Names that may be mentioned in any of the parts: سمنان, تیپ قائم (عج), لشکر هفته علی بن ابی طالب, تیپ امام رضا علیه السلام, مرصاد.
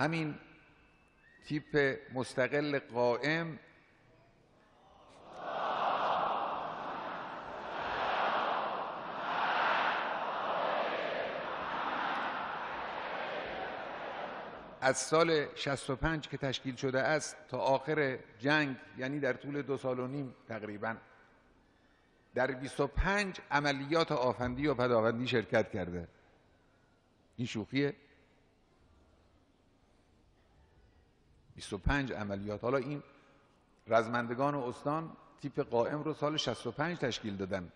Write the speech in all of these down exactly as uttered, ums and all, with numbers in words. همین تیپ مستقل قائم از سال شصت و پنج که تشکیل شده است تا آخر جنگ، یعنی در طول دو سال و نیم تقریباً، در بیست و پنج عملیات آفندی و پدآفندی شرکت کرده. این شوخیه؟ بیست و پنج عملیات. حالا این رزمندگان و استان تیپ قائم رو سال شصت و پنج تشکیل دادن.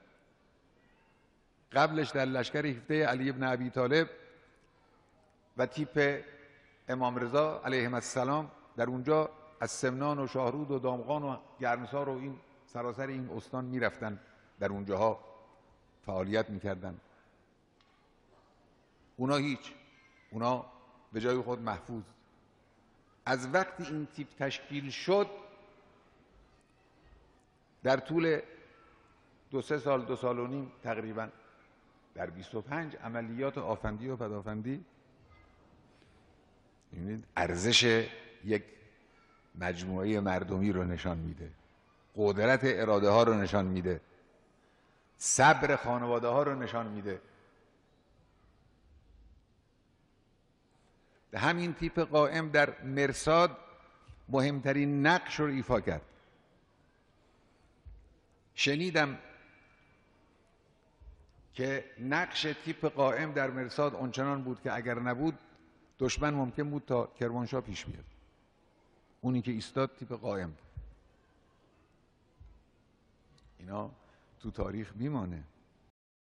قبلش در لشکر هفته علی بن ابی طالب و تیپ امام رضا علیه السلام در اونجا از سمنان و شاهرود و دامغان و گرمسار و این سراسر این استان میرفتن، در اونجاها فعالیت میکردن. اونا هیچ، اونا به جای خود محفوظ. از وقتی این تیپ تشکیل شد در طول دو سه سال، دو سال و نیم تقریبا، در بیست و پنج عملیات آفندی و پدافندی. می‌بینید ارزش یک مجموعه مردمی رو نشان میده، قدرت اراده ها رو نشان میده، صبر خانواده ها رو نشان میده. همین تیپ قائم در مرصاد مهمترین نقش رو ایفا کرد. شنیدم که نقش تیپ قائم در مرصاد آنچنان بود که اگر نبود دشمن ممکن بود تا کرمانشاه پیش بیاد. اونی که ایستاد تیپ قائم. اینا تو تاریخ میمانه.